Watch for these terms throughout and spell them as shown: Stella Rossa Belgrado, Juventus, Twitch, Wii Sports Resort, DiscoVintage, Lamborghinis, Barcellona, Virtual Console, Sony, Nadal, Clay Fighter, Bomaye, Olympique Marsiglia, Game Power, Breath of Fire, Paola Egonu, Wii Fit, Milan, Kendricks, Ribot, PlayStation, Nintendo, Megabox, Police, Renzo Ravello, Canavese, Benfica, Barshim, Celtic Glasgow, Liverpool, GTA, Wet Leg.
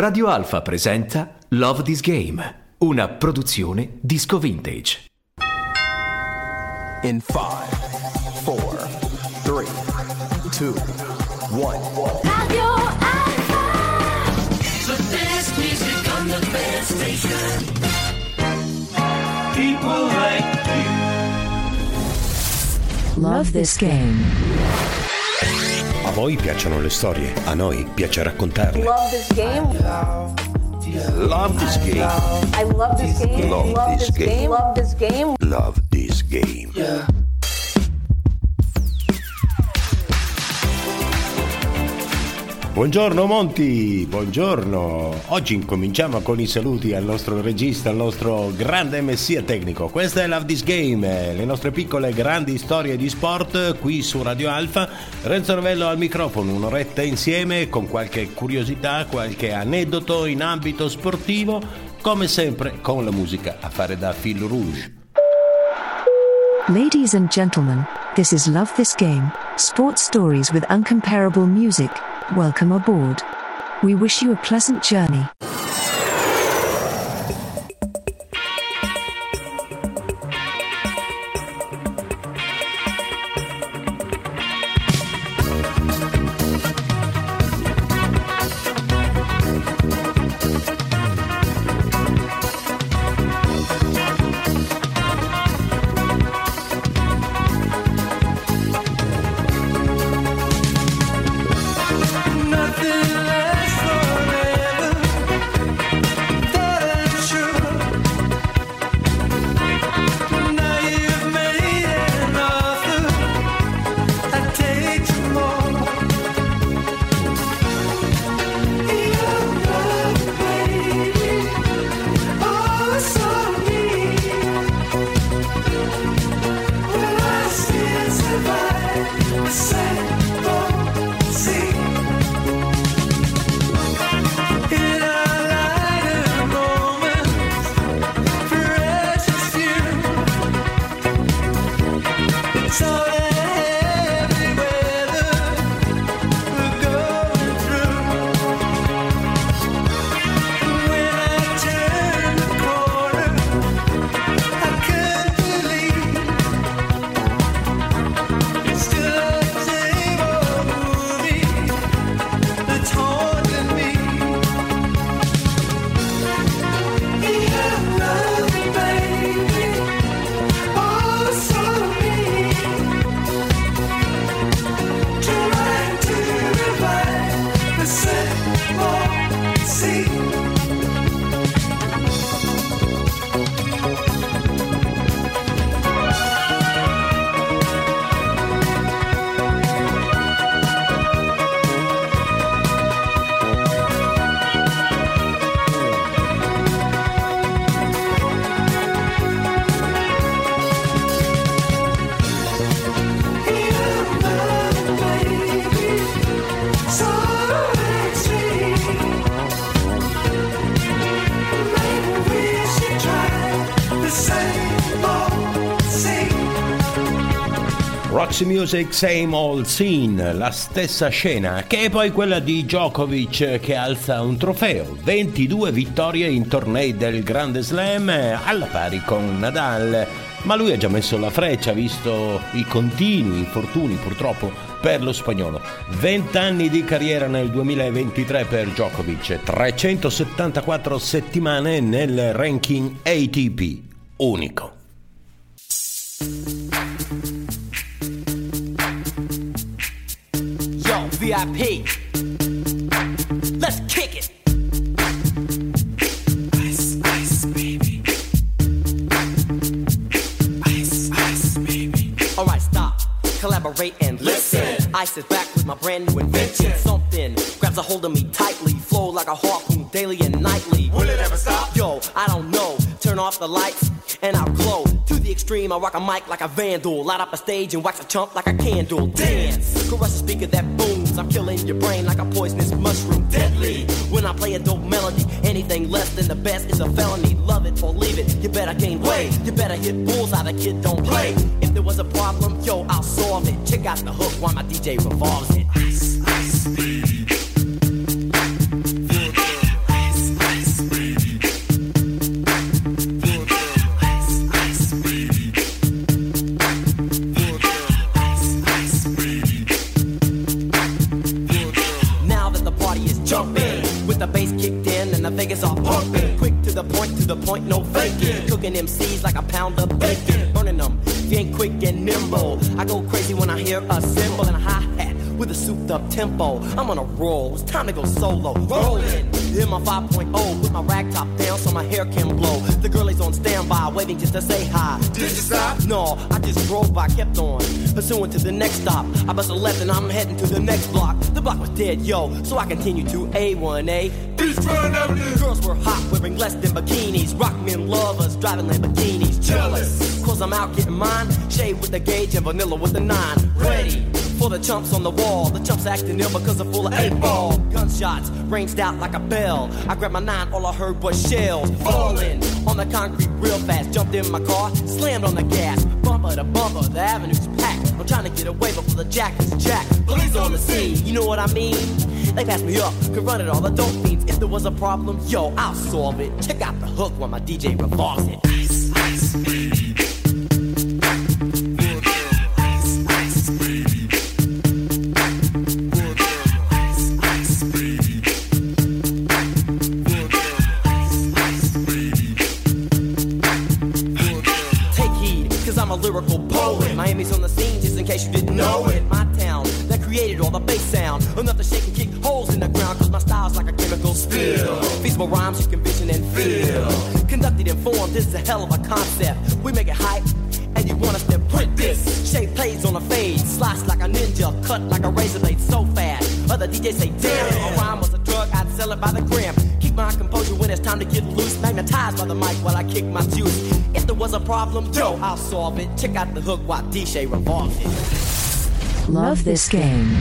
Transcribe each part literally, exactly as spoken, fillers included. Radio Alfa presenta Love This Game, una produzione disco vintage. In five, four, three, two, one. Radio Alfa! The best music on the best station. People like you. Love This Game. A voi piacciono le storie, a noi piace raccontarle. Love this game. Love this game. I love this game. Love this game. Love this game. Love this game. Yeah. Buongiorno Monti, buongiorno. Oggi incominciamo con i saluti al nostro regista, al nostro grande messia tecnico. Questa è Love This Game, le nostre piccole e grandi storie di sport qui su Radio Alfa. Renzo Novello al microfono, un'oretta insieme con qualche curiosità, qualche aneddoto in ambito sportivo, come sempre con la musica a fare da fil rouge. Ladies and gentlemen, this is Love This Game, sport stories with incomparable music. Welcome aboard. We wish you a pleasant journey. Music, same old scene, la stessa scena, che è poi quella di Djokovic che alza un trofeo, ventidue vittorie in tornei del Grande Slam alla pari con Nadal, ma lui ha già messo la freccia visto i continui infortuni purtroppo per lo spagnolo. venti anni di carriera nel duemilaventitré per Djokovic, trecentosettantaquattro settimane nel ranking A T P, unico. V I P, let's kick it. Ice, ice, baby. Ice, ice, baby. All right, stop, collaborate and listen. listen. I sit back with my brand new invention. Something grabs a hold of me tightly, flow like a harpoon daily and nightly. Will it ever stop? Yo, I don't know. Turn off the lights and I'll glow. To the extreme, I rock a mic like a vandal. Light up a stage and wax a chump like a candle. Dance, caress the speaker that booms. I'm killing your brain like a poisonous mushroom. Deadly, when I play a dope melody. Anything less than the best is a felony. Love it or leave it, you better gain weight. You better hit bullseye, the kid don't play. If there was a problem, yo, I'll solve it. Check out the hook while my D J revolves it. Ice, ice, baby. with the bass kicked in and the Vegas are pumping. Quick to the point, to the point, no faking. Cooking M Cs like a pound of bacon. Burning them, getting quick and nimble. I go crazy when I hear a cymbal and a hi-hat with a souped-up tempo. I'm on a roll, it's time to go solo. Rolling, hit my five point oh, put my rag top down so my hair can blow. The girl is on standby, waiting just to say hi. Did you stop? No, I just drove by, kept on pursuing to the next stop. I bust a left and I'm heading to the next block. The block was dead, yo, so I continued to A one A. Beachfront Avenue. Girls were hot, wearing less than bikinis. Rock men lovers, driving Lamborghinis. Jealous, cause I'm out getting mine. Shade with the gauge and vanilla with the nine. Ready for the chumps on the wall. The chumps acting ill because they're full of eight ball. Gunshots ranged out like a bell. I grabbed my nine, all I heard was shells falling on the concrete real fast. Jumped in my car, slammed on the gas. Bumper to bumper, the avenue's packed. I'm trying to get away before the jack is jacked. Police on the scene, you know what I mean? They passed me up, could run it all, I don't mean. If there was a problem, yo, I'll solve it. Check out the hook while my D J revolves it. Ice, ice, baby. Lyrical poet, Miami's on the scene just in case you didn't know it. My town that created all the bass sound, enough to shake and kick holes in the ground. Cause my style's like a chemical spill, feasible rhymes you can vision and feel. Conducted and formed, this is a hell of a concept. We make it hype, and you want us to print this. Shape plays on a fade, slice like a ninja, cut like a razor blade so fast. Other D Js say damn, a rhyme was a drug, I'd sell it by the gram. Keep my composure when it's time to get loose, magnetized by the mic while I kick my juice. If there was a problem, yo, I'll solve it. Check out the hook while D J revolves it. Love this game.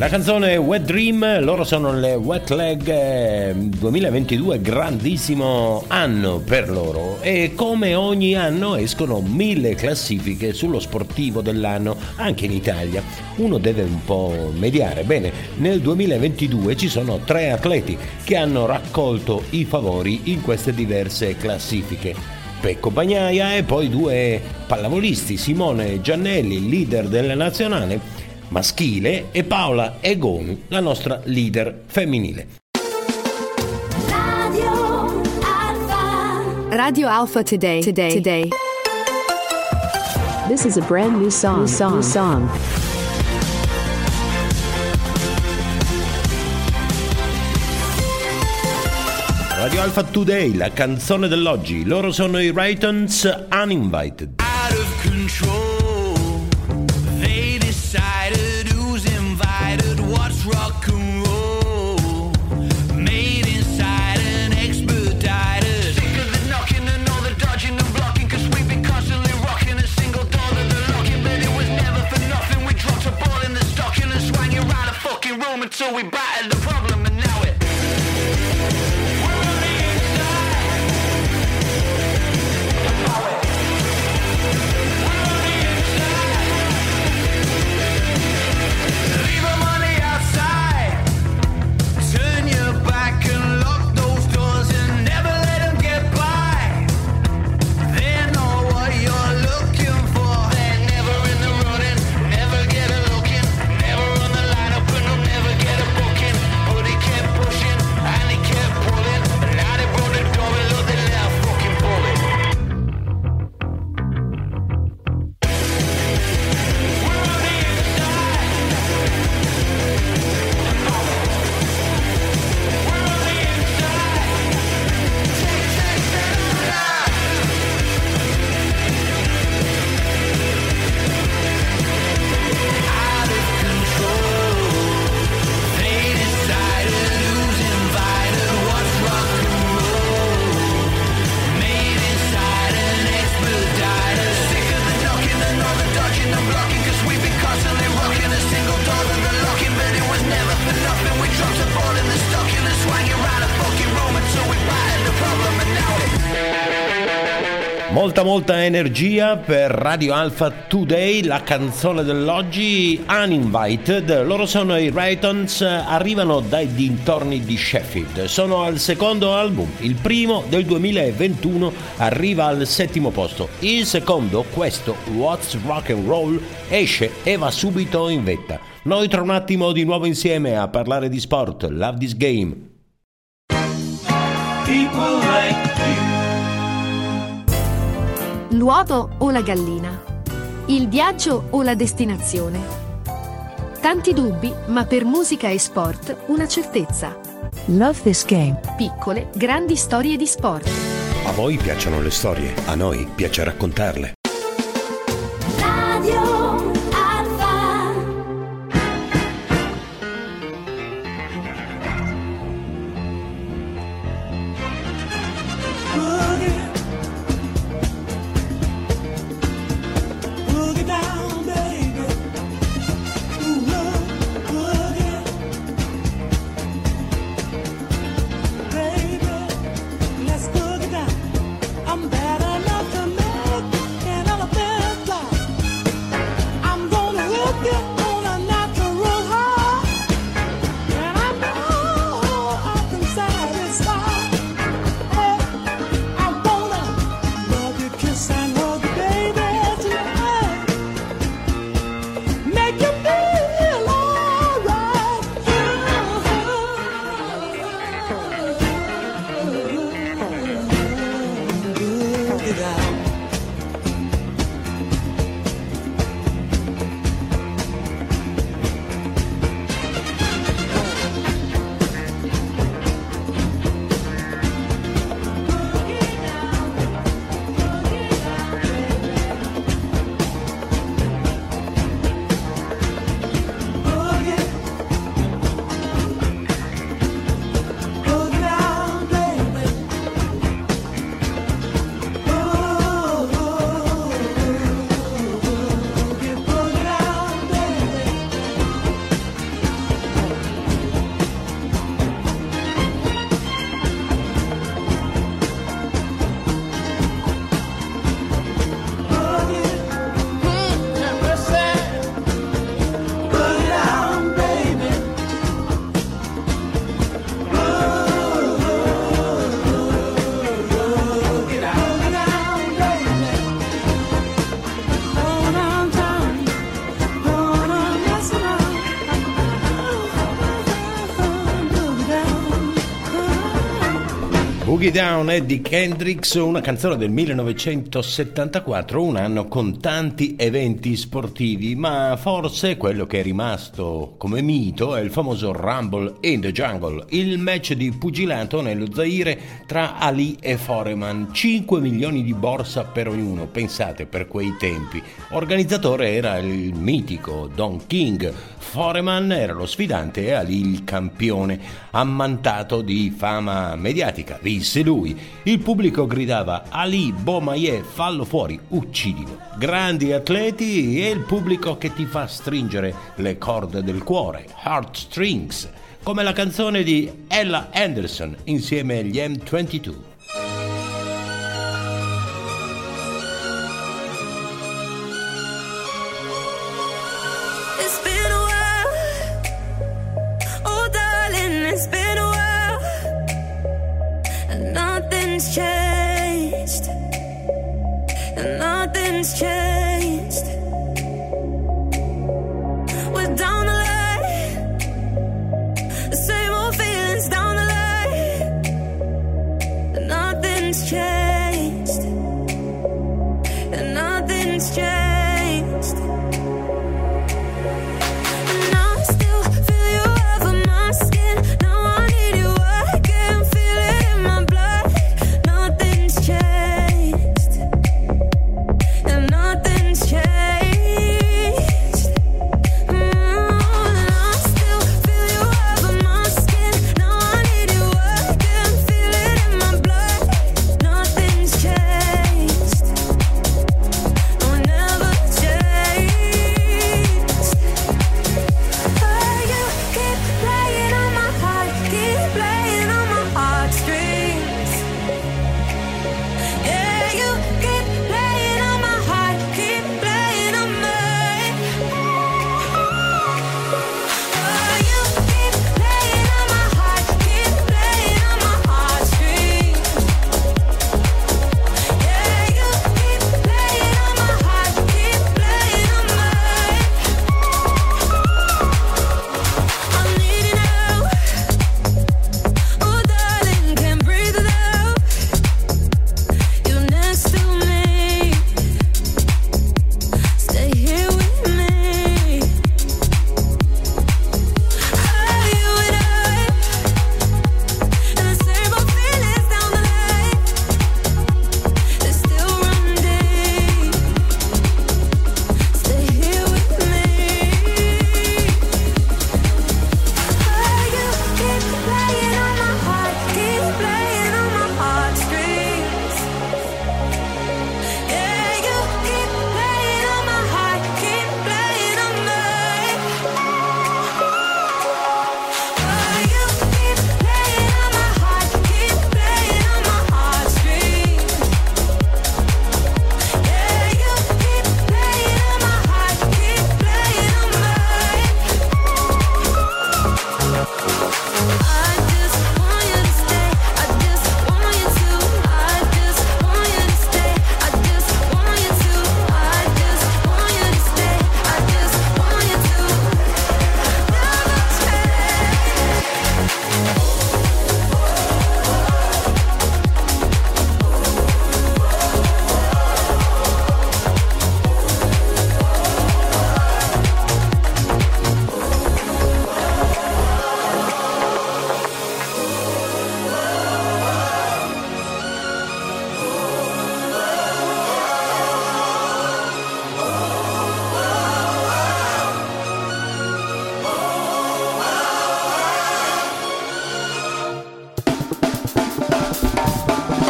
La canzone Wet Dream, loro sono le Wet Leg, duemilaventidue, grandissimo anno per loro, e come ogni anno escono mille classifiche sullo sportivo dell'anno anche in Italia. Uno deve un po' mediare. Bene, nel duemilaventidue ci sono tre atleti che hanno raccolto i favori in queste diverse classifiche. Pecco Bagnaia e poi due pallavolisti, Simone Giannelli, leader della nazionale maschile, e Paola Egonu, la nostra leader femminile. Radio Alpha. Radio Alpha today, today, today. This is a brand new song, new song, new song. Radio Alpha Today, la canzone dell'oggi. Loro sono i Reytons, Uninvited. Out of control. So we batted the problem. Molta molta energia per Radio Alpha Today, la canzone dell'oggi, Uninvited. Loro sono i Reytons, arrivano dai dintorni di Sheffield. Sono al secondo album, il primo del duemilaventuno arriva al settimo posto. Il secondo, questo, What's Rock and Roll, esce e va subito in vetta. Noi tra un attimo di nuovo insieme a parlare di sport. Love This Game. People like you. L'uovo o la gallina? Il viaggio o la destinazione? Tanti dubbi, ma per musica e sport una certezza. Love This Game. Piccole, grandi storie di sport. A voi piacciono le storie, a noi piace raccontarle. Boogie Down è di Kendricks, una canzone del millenovecentosettantaquattro, un anno con tanti eventi sportivi, ma forse quello che è rimasto come mito è il famoso Rumble in the Jungle, il match di pugilato nello Zaire tra Ali e Foreman, cinque milioni di borsa per ognuno, pensate, per quei tempi. Organizzatore era il mitico Don King, Foreman era lo sfidante e Ali il campione, ammantato di fama mediatica. Disse lui, il pubblico gridava Ali, Bomaye, fallo fuori, uccidilo. Grandi atleti e il pubblico che ti fa stringere le corde del cuore, Heartstrings, come la canzone di Ella Henderson insieme agli M ventidue.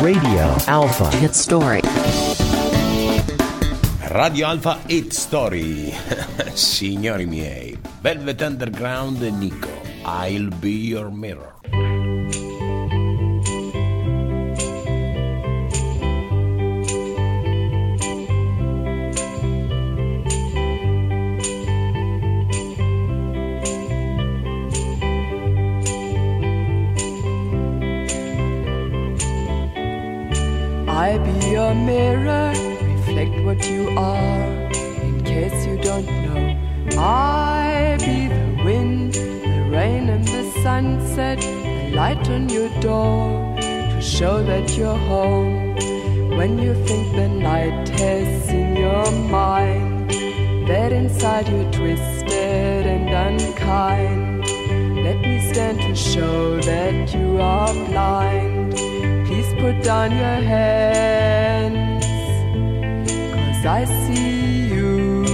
Radio Alpha Hit Story. Radio Alpha Hit Story. Signori miei, Velvet Underground e Nico, I'll Be Your Mirror. I'll be your mirror, reflect what you are, in case you don't know. I'll be the wind, the rain and the sunset, the light on your door, to show that you're home. When you think the night has in your mind, that inside you're twisted and unkind, let me stand to show that you are blind. Please put down your hands, 'cause I see you.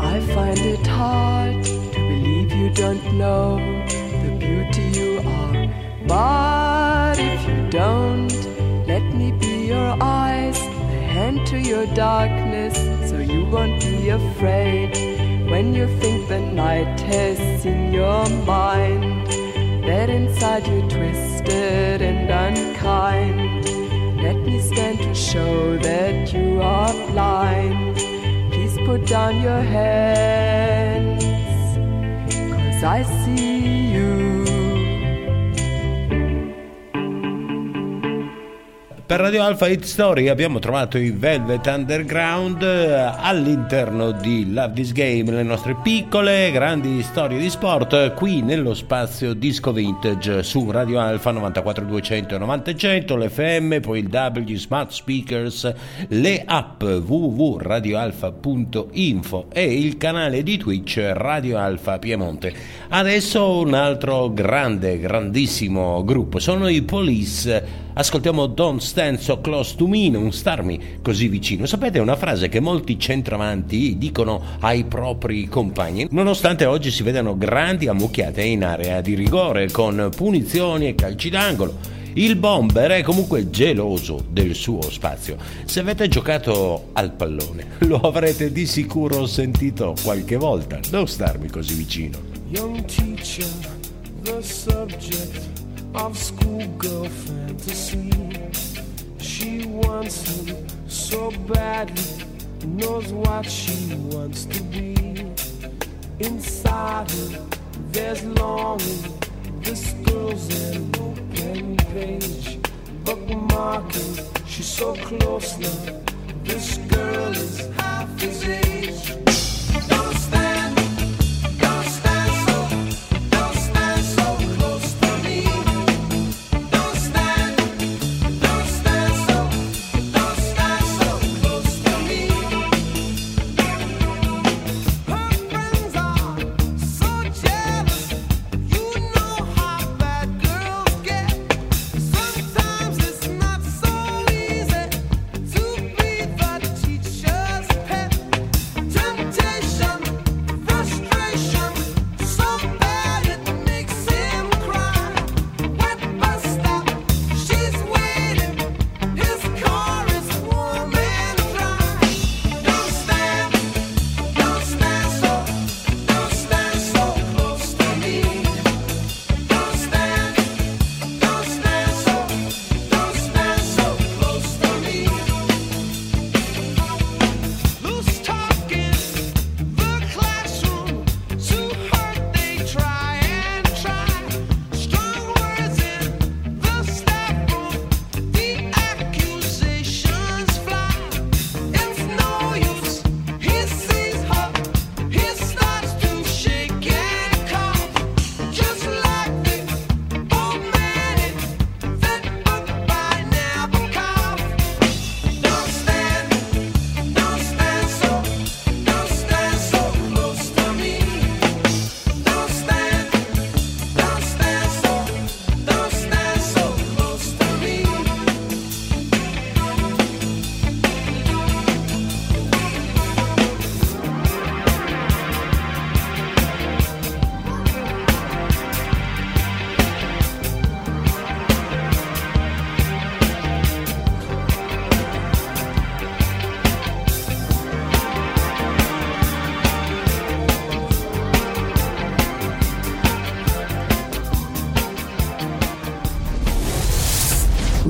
I find it hard to believe you don't know the beauty you are, but if you don't, to your darkness, so you won't be afraid. When you think the night has in your mind, that inside you twisted and unkind, let me stand to show that you are blind. Please put down your hands, 'cause I see you. Per Radio Alpha Hit Story abbiamo trovato i Velvet Underground all'interno di Love This Game, le nostre piccole grandi storie di sport qui nello spazio Disco Vintage su Radio Alpha novantaquattro duecento novanta cento, l'F M, poi il W, Smart Speakers, le app w w w punto radio alfa punto info e il canale di Twitch Radio Alpha Piemonte. Adesso un altro grande, grandissimo gruppo, sono i Police. Ascoltiamo Don't Stand So Close To Me, non starmi così vicino. Sapete, è una frase che molti centravanti dicono ai propri compagni, nonostante oggi si vedano grandi ammucchiate in area di rigore con punizioni e calci d'angolo. Il bomber è comunque geloso del suo spazio. Se avete giocato al pallone, lo avrete di sicuro sentito qualche volta. Non starmi così vicino. Young teacher, the subject of schoolgirl fantasy. She wants him so badly, knows what she wants to be. Inside her, there's longing. This girl's an open page, bookmarking. She's so close now. This girl is half his age. Don't stand.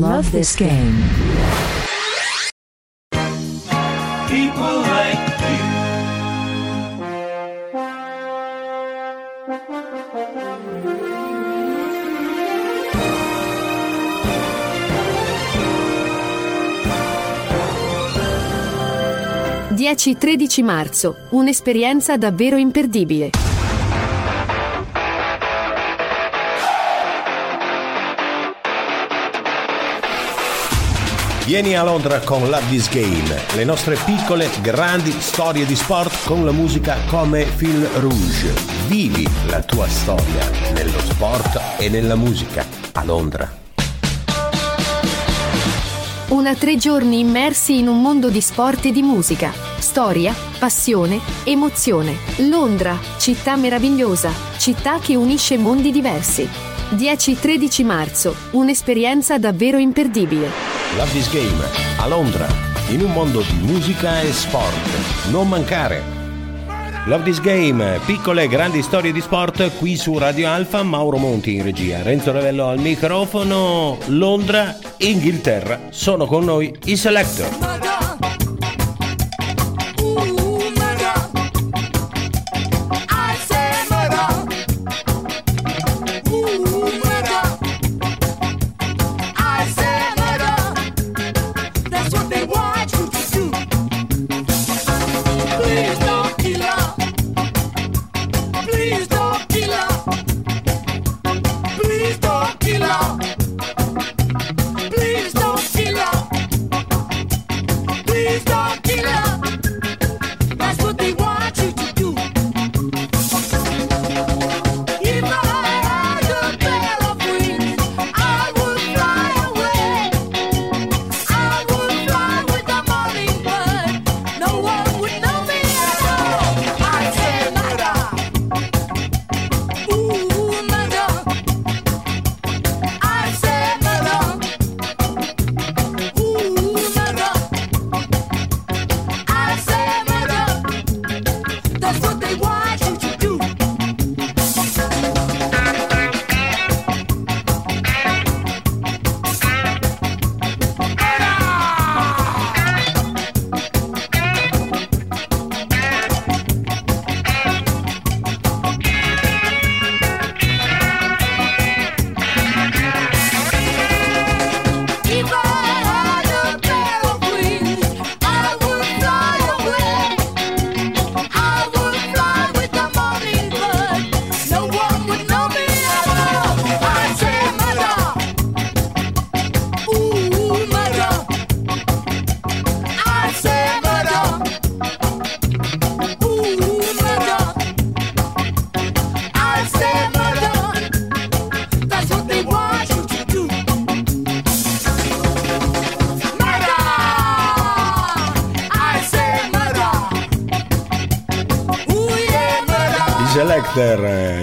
Love this game. People like you. dieci tredici marzo, un'esperienza davvero imperdibile. Vieni a Londra con Love This Game, le nostre piccole, grandi storie di sport con la musica come fil rouge. Vivi la tua storia nello sport e nella musica a Londra. Una tre giorni immersi in un mondo di sport e di musica, storia, passione, emozione. Londra, città meravigliosa, città che unisce mondi diversi. dieci tredici marzo, un'esperienza davvero imperdibile. Love This Game, a Londra, in un mondo di musica e sport. Non mancare! Love This Game, piccole e grandi storie di sport, qui su Radio Alfa, Mauro Monti in regia, Renzo Ravello al microfono. Londra, Inghilterra, sono con noi i Selecter.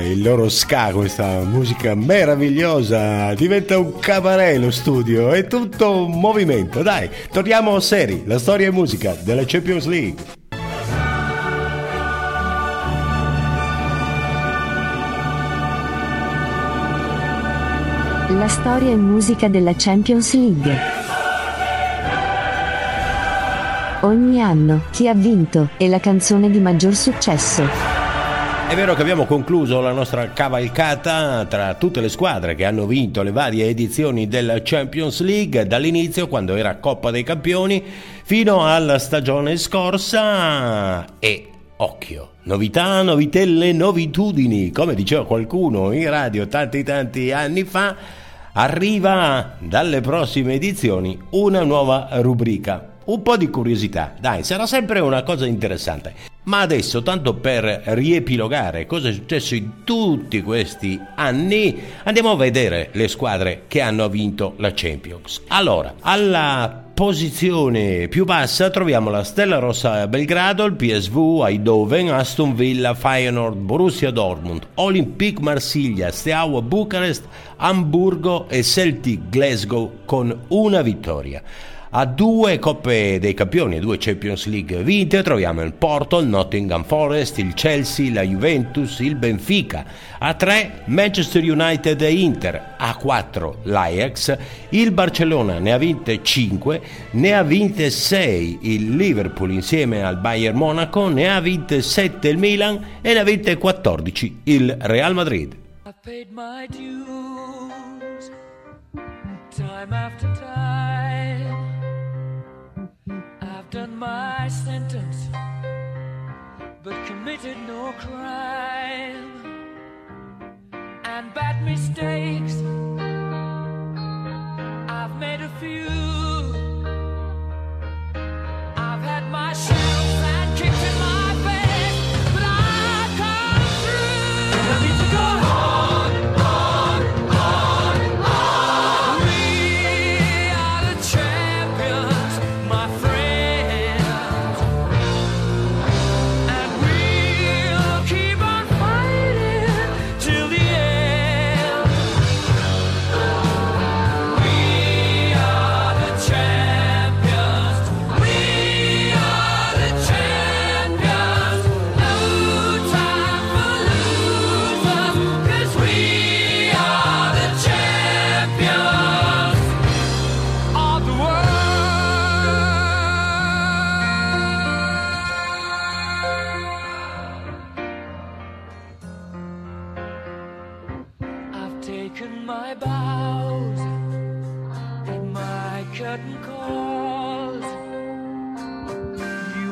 Il loro ska, questa musica meravigliosa, diventa un cabaret lo studio, è tutto un movimento. Dai, torniamo seri, la storia e musica della Champions League. La storia e musica della Champions League. Ogni anno, chi ha vinto è la canzone di maggior successo. È vero che abbiamo concluso la nostra cavalcata tra tutte le squadre che hanno vinto le varie edizioni della Champions League, dall'inizio, quando era Coppa dei Campioni, fino alla stagione scorsa. E occhio, novità, novitelle, novitudini, come diceva qualcuno in radio tanti tanti anni fa, arriva dalle prossime edizioni una nuova rubrica. Un po' di curiosità, dai, sarà sempre una cosa interessante. Ma adesso, tanto per riepilogare cosa è successo in tutti questi anni, andiamo a vedere le squadre che hanno vinto la Champions. Allora, alla posizione più bassa troviamo la Stella Rossa Belgrado, il P S V Eindhoven, Aston Villa, Feyenoord, Borussia Dortmund, Olympique Marsiglia, Steaua Bucarest, Amburgo e Celtic Glasgow con una vittoria. a due Coppe dei Campioni e due Champions League vinte troviamo il Porto, il Nottingham Forest, il Chelsea, la Juventus, il Benfica. A tre Manchester United e Inter. A quattro l'Ajax. Il Barcellona ne ha vinte cinque, ne ha vinte sei il Liverpool insieme al Bayern Monaco, ne ha vinte sette il Milan e ne ha vinte quattordici il Real Madrid. I've paid my dues, time after time. I've done my sentence, but committed no crime. And bad mistakes, I've made a few. I've had my shouts and kicks in my face, but I come through. I need to go on, on, on, on. We are the champions, my friends, and we'll keep on fighting till the end. We are the champions. We are the champions. No time for losers, 'cause we are the champions of the world. I've taken my bows and my curtain calls. You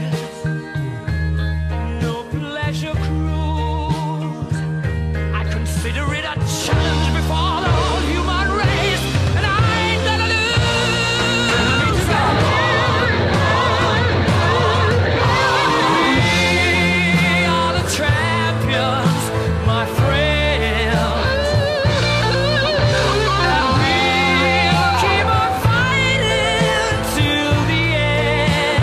no pleasure cruise. I consider it a challenge before the whole human race, and I ain't gonna lose. We are the champions, my friends. And we'll keep on fighting till the end.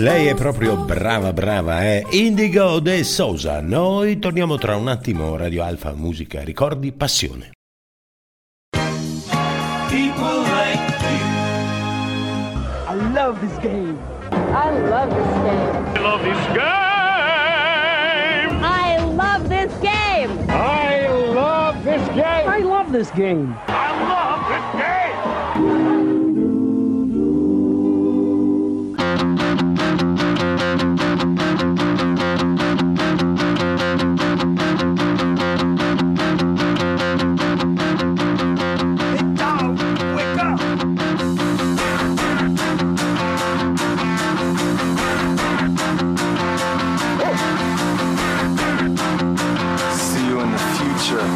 Lei è proprio brava brava, eh? Indigo De Sousa. Noi torniamo tra un attimo. Radio Alfa, musica, ricordi, passione. People like you. I love this game. I love this game. I love this game. I love this game. I love this game. I love this game. I love this game. Hey, dog, wake up. Oh. See you in the future.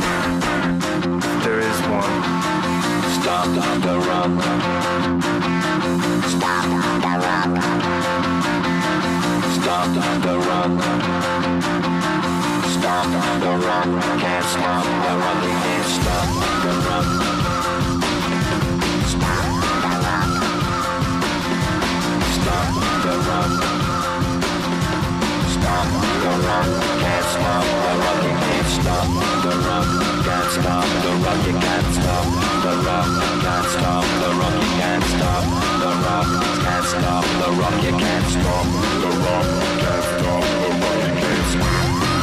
If there is one. Stop on the rock. Stop on the rock. Stop on the rock. Stop on the rock. Can't stop the rock. They can't stop the rock. Stop the rock. Stop the rock. Stop the rock. Can't stop the rock. They can't stop the rock. Can't stop the rock. You can't stop. The rock can't stop, the rock you can't stop, the rock can't stop, the rock you can't stop, the rock can't stop, the rock you can't stop.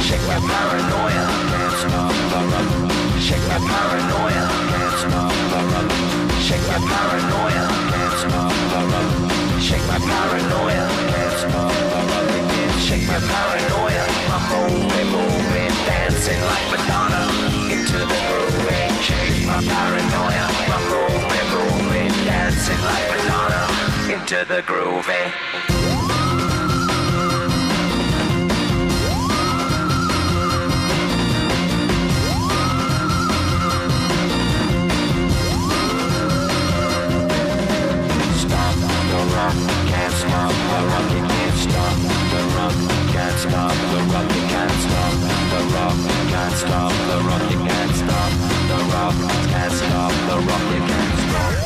Shake my paranoia, can't stop the rock. Shake my paranoia, can't stop the rock. Shake my paranoia. Shake my paranoia, can't stop the rock again. Shake my paranoia, I'm moving, moving, dancing like Madonna into the groove. Shake my paranoia, I'm moving, moving, dancing like Madonna into the groove. Can't stop the rock, you can't stop the rock. Can't stop the rock, you can't stop the rock. Can't stop the rock, you can't stop the rock. Can't stop the rock, you can't stop.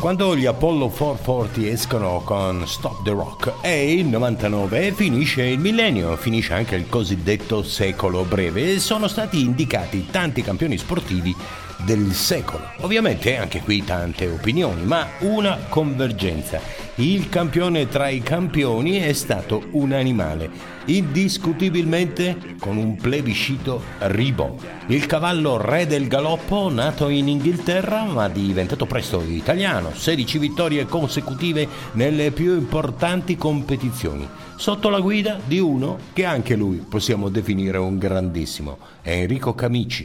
Quando gli Apollo quattrocentoquaranta escono con Stop the Rock è il novantanove, finisce il millennio, finisce anche il cosiddetto secolo breve e sono stati indicati tanti campioni sportivi del secolo. Ovviamente anche qui tante opinioni, ma una convergenza: il campione tra i campioni è stato un animale, indiscutibilmente, con un plebiscito Ribot, il cavallo re del galoppo, nato in Inghilterra ma diventato presto italiano. Sedici vittorie consecutive nelle più importanti competizioni, sotto la guida di uno che anche lui possiamo definire un grandissimo, Enrico Camici.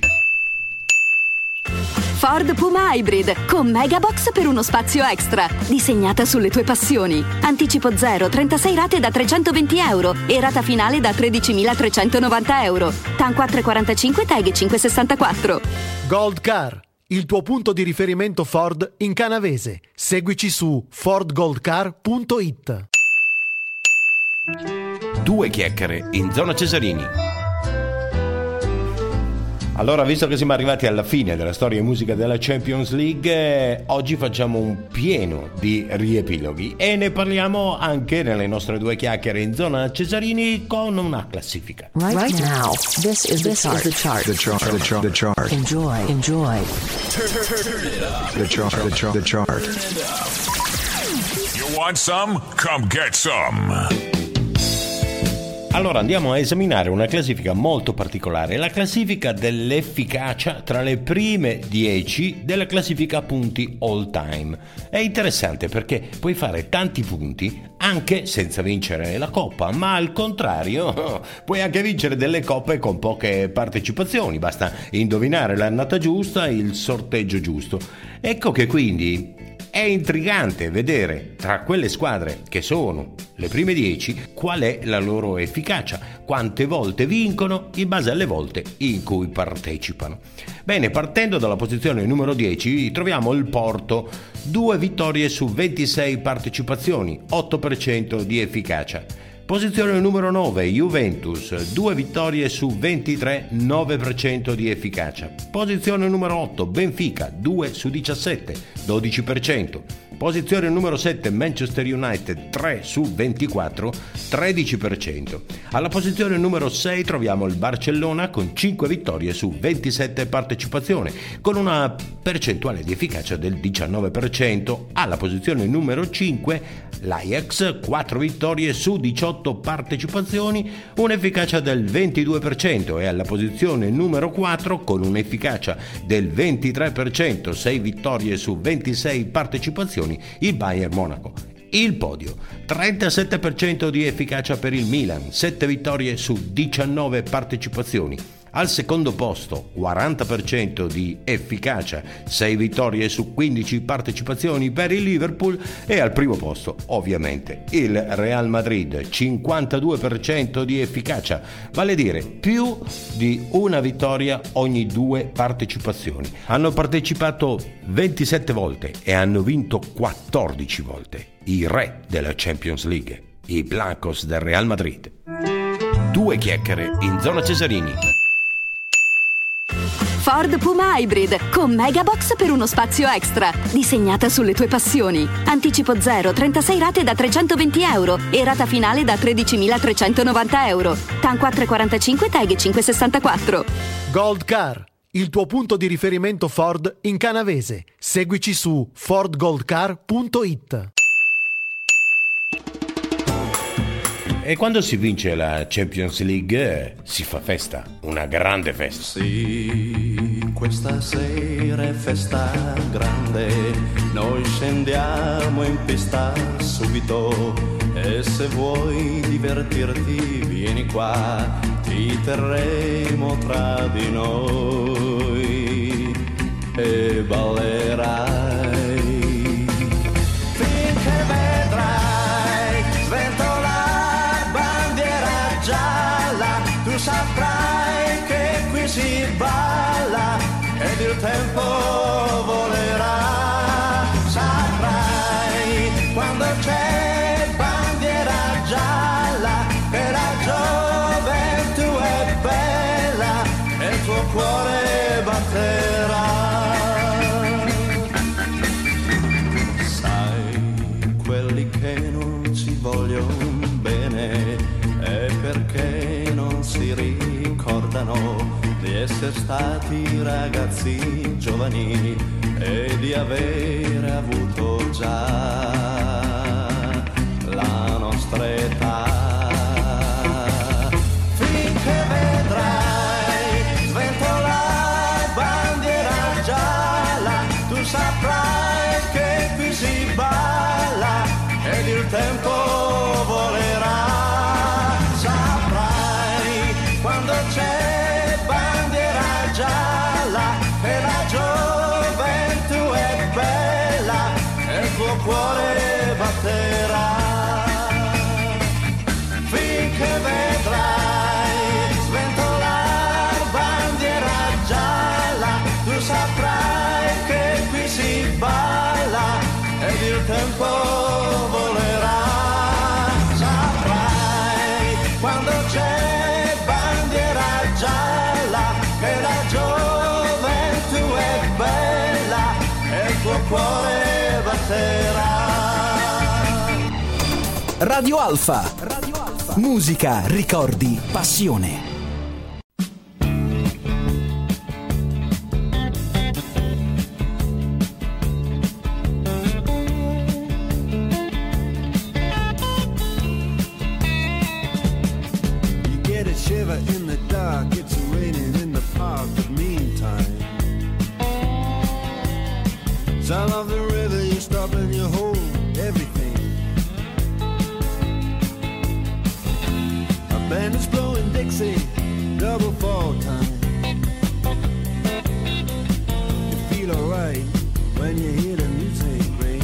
Ford Puma Hybrid con Megabox per uno spazio extra, disegnata sulle tue passioni. Anticipo zero, trentasei rate da trecentoventi euro e rata finale da tredicimilatrecentonovanta euro. T A N quattrocentoquarantacinque, T A G cinquecentosessantaquattro. Gold Car, il tuo punto di riferimento Ford in canavese. Seguici su ford gold car punto it. Due chiacchiere in zona Cesarini. Allora, visto che siamo arrivati alla fine della storia e musica della Champions League, eh, oggi facciamo un pieno di riepiloghi e ne parliamo anche nelle nostre due chiacchiere in zona Cesarini con una classifica. Right, right now, this is this is the chart. The chart, the chart, the chart. Enjoy, enjoy. The chart, the chart, the chart. You want some? Come get some. Allora andiamo a esaminare una classifica molto particolare, la classifica dell'efficacia tra le prime dieci della classifica punti all time. È interessante perché puoi fare tanti punti anche senza vincere la coppa, ma al contrario puoi anche vincere delle coppe con poche partecipazioni, basta indovinare l'annata giusta, il sorteggio giusto. Ecco che quindi è intrigante vedere tra quelle squadre che sono le prime dieci qual è la loro efficacia, quante volte vincono in base alle volte in cui partecipano. Bene, partendo dalla posizione numero dieci troviamo il Porto, due vittorie su ventisei partecipazioni, otto per cento di efficacia. Posizione numero nove, Juventus, due vittorie su ventitré, nove per cento di efficacia. Posizione numero otto, Benfica, due su diciassette, dodici per cento. Posizione numero sette, Manchester United, tre su ventiquattro, tredici per cento. Alla posizione numero sei troviamo il Barcellona con cinque vittorie su ventisette partecipazioni, con una percentuale di efficacia del diciannove per cento. Alla posizione numero cinque, l'Ajax, quattro vittorie su diciotto partecipazioni, un'efficacia del ventidue per cento. E alla posizione numero quattro, con un'efficacia del ventitré per cento, sei vittorie su ventisei partecipazioni, il Bayern Monaco. Il podio, trentasette per cento di efficacia per il Milan, sette vittorie su diciannove partecipazioni. Al secondo posto, quaranta per cento di efficacia, sei vittorie su quindici partecipazioni per il Liverpool. E al primo posto, ovviamente, il Real Madrid, cinquantadue per cento di efficacia, vale dire più di una vittoria ogni due partecipazioni. Hanno partecipato ventisette volte e hanno vinto quattordici volte. I re della Champions League, i Blancos del Real Madrid. Due chiacchiere in zona Cesarini. Ford Puma Hybrid con Megabox per uno spazio extra, disegnata sulle tue passioni. Anticipo zero, trentasei rate da trecentoventi euro e rata finale da tredicimilatrecentonovanta euro. T A N quattro virgola quarantacinque, T A G cinque virgola sessantaquattro. Gold Car, il tuo punto di riferimento Ford in canavese. Seguici su ford gold car punto it. E quando si vince la Champions League si fa festa, una grande festa. Sì, questa sera è festa grande, noi scendiamo in pista subito e se vuoi divertirti vieni qua, ti terremo tra di noi e ballerai. Saprai che qui si balla ed il tempo volerà. Saprai quando c'è bandiera gialla che la gioventù è bella e il tuo cuore batterà. Sai, quelli che non ci vogliono bene è perché si ricordano di essere stati ragazzi giovani e di aver avuto già la nostra età. Finché vedrai sventolar bandiera gialla, tu saprai che qui si balla ed il tempo volerà. C'è bandiera gialla e la gioventù è bella e il tuo cuore batterà. Finché vedrai sventolar bandiera gialla, tu saprai che qui si balla ed il tempo volerà. Saprai quando c'è cuore batterà. Radio Alfa. Radio Alfa. Musica, ricordi, passione. You get a shiver in the dark, it's raining in the park, but meantime sound of the river, you stop and you hold everything. A band is blowing Dixie, double fall time. You feel alright when you hear the music ring.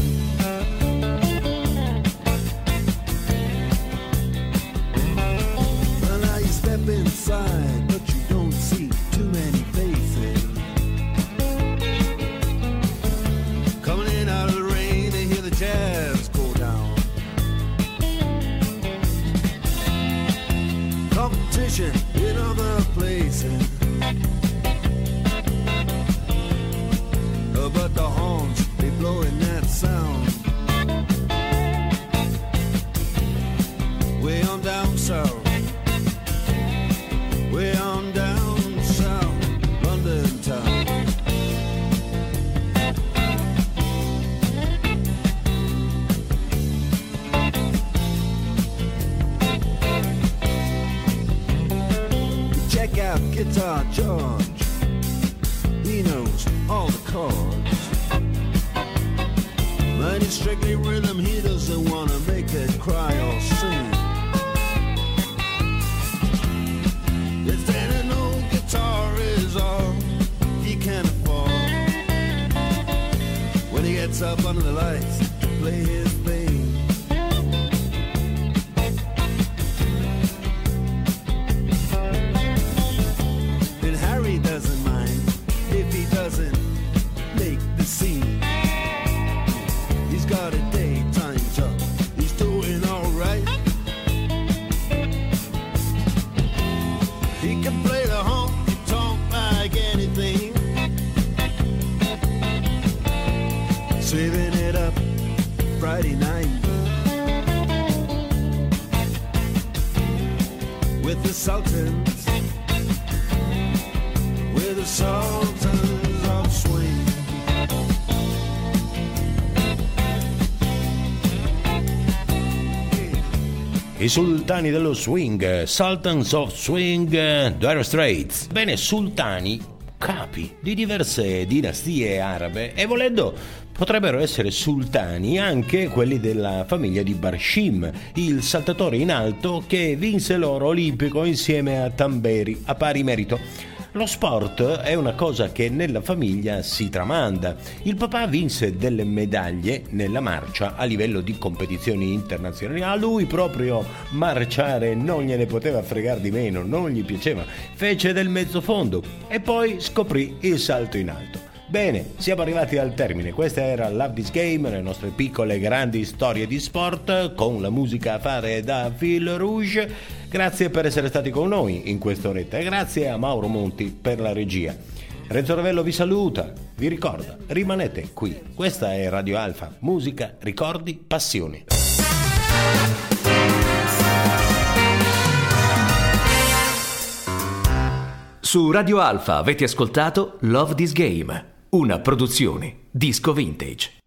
Well, now you step inside, but you don't see too many faces. Jazz go down. guitar George, he knows all the chords. Mine is strictly rhythm, he doesn't wanna make it cry or sing. If an old guitar is all he can afford, when he gets up under the lights to play his bass. Sultans, we're the sultans of swing. I sultani dello swing, Sultans of Swing, Dire Straits. Bene, sultani, capi di diverse dinastie arabe e volendo potrebbero essere sultani anche quelli della famiglia di Barshim, il saltatore in alto che vinse l'oro olimpico insieme a Tamberi a pari merito. Lo sport è una cosa che nella famiglia si tramanda. Il papà vinse delle medaglie nella marcia a livello di competizioni internazionali. A lui proprio marciare non gliene poteva fregare di meno, non gli piaceva. Fece del mezzo fondo e poi scoprì il salto in alto. Bene, siamo arrivati al termine. Questa era Love This Game, le nostre piccole e grandi storie di sport con la musica a fare da fil rouge. Grazie per essere stati con noi in quest'oretta e grazie a Mauro Monti per la regia. Renzo Ravello vi saluta, vi ricorda, rimanete qui. Questa è Radio Alfa, musica, ricordi, passioni. Su Radio Alfa avete ascoltato Love This Game, una produzione Disco Vintage.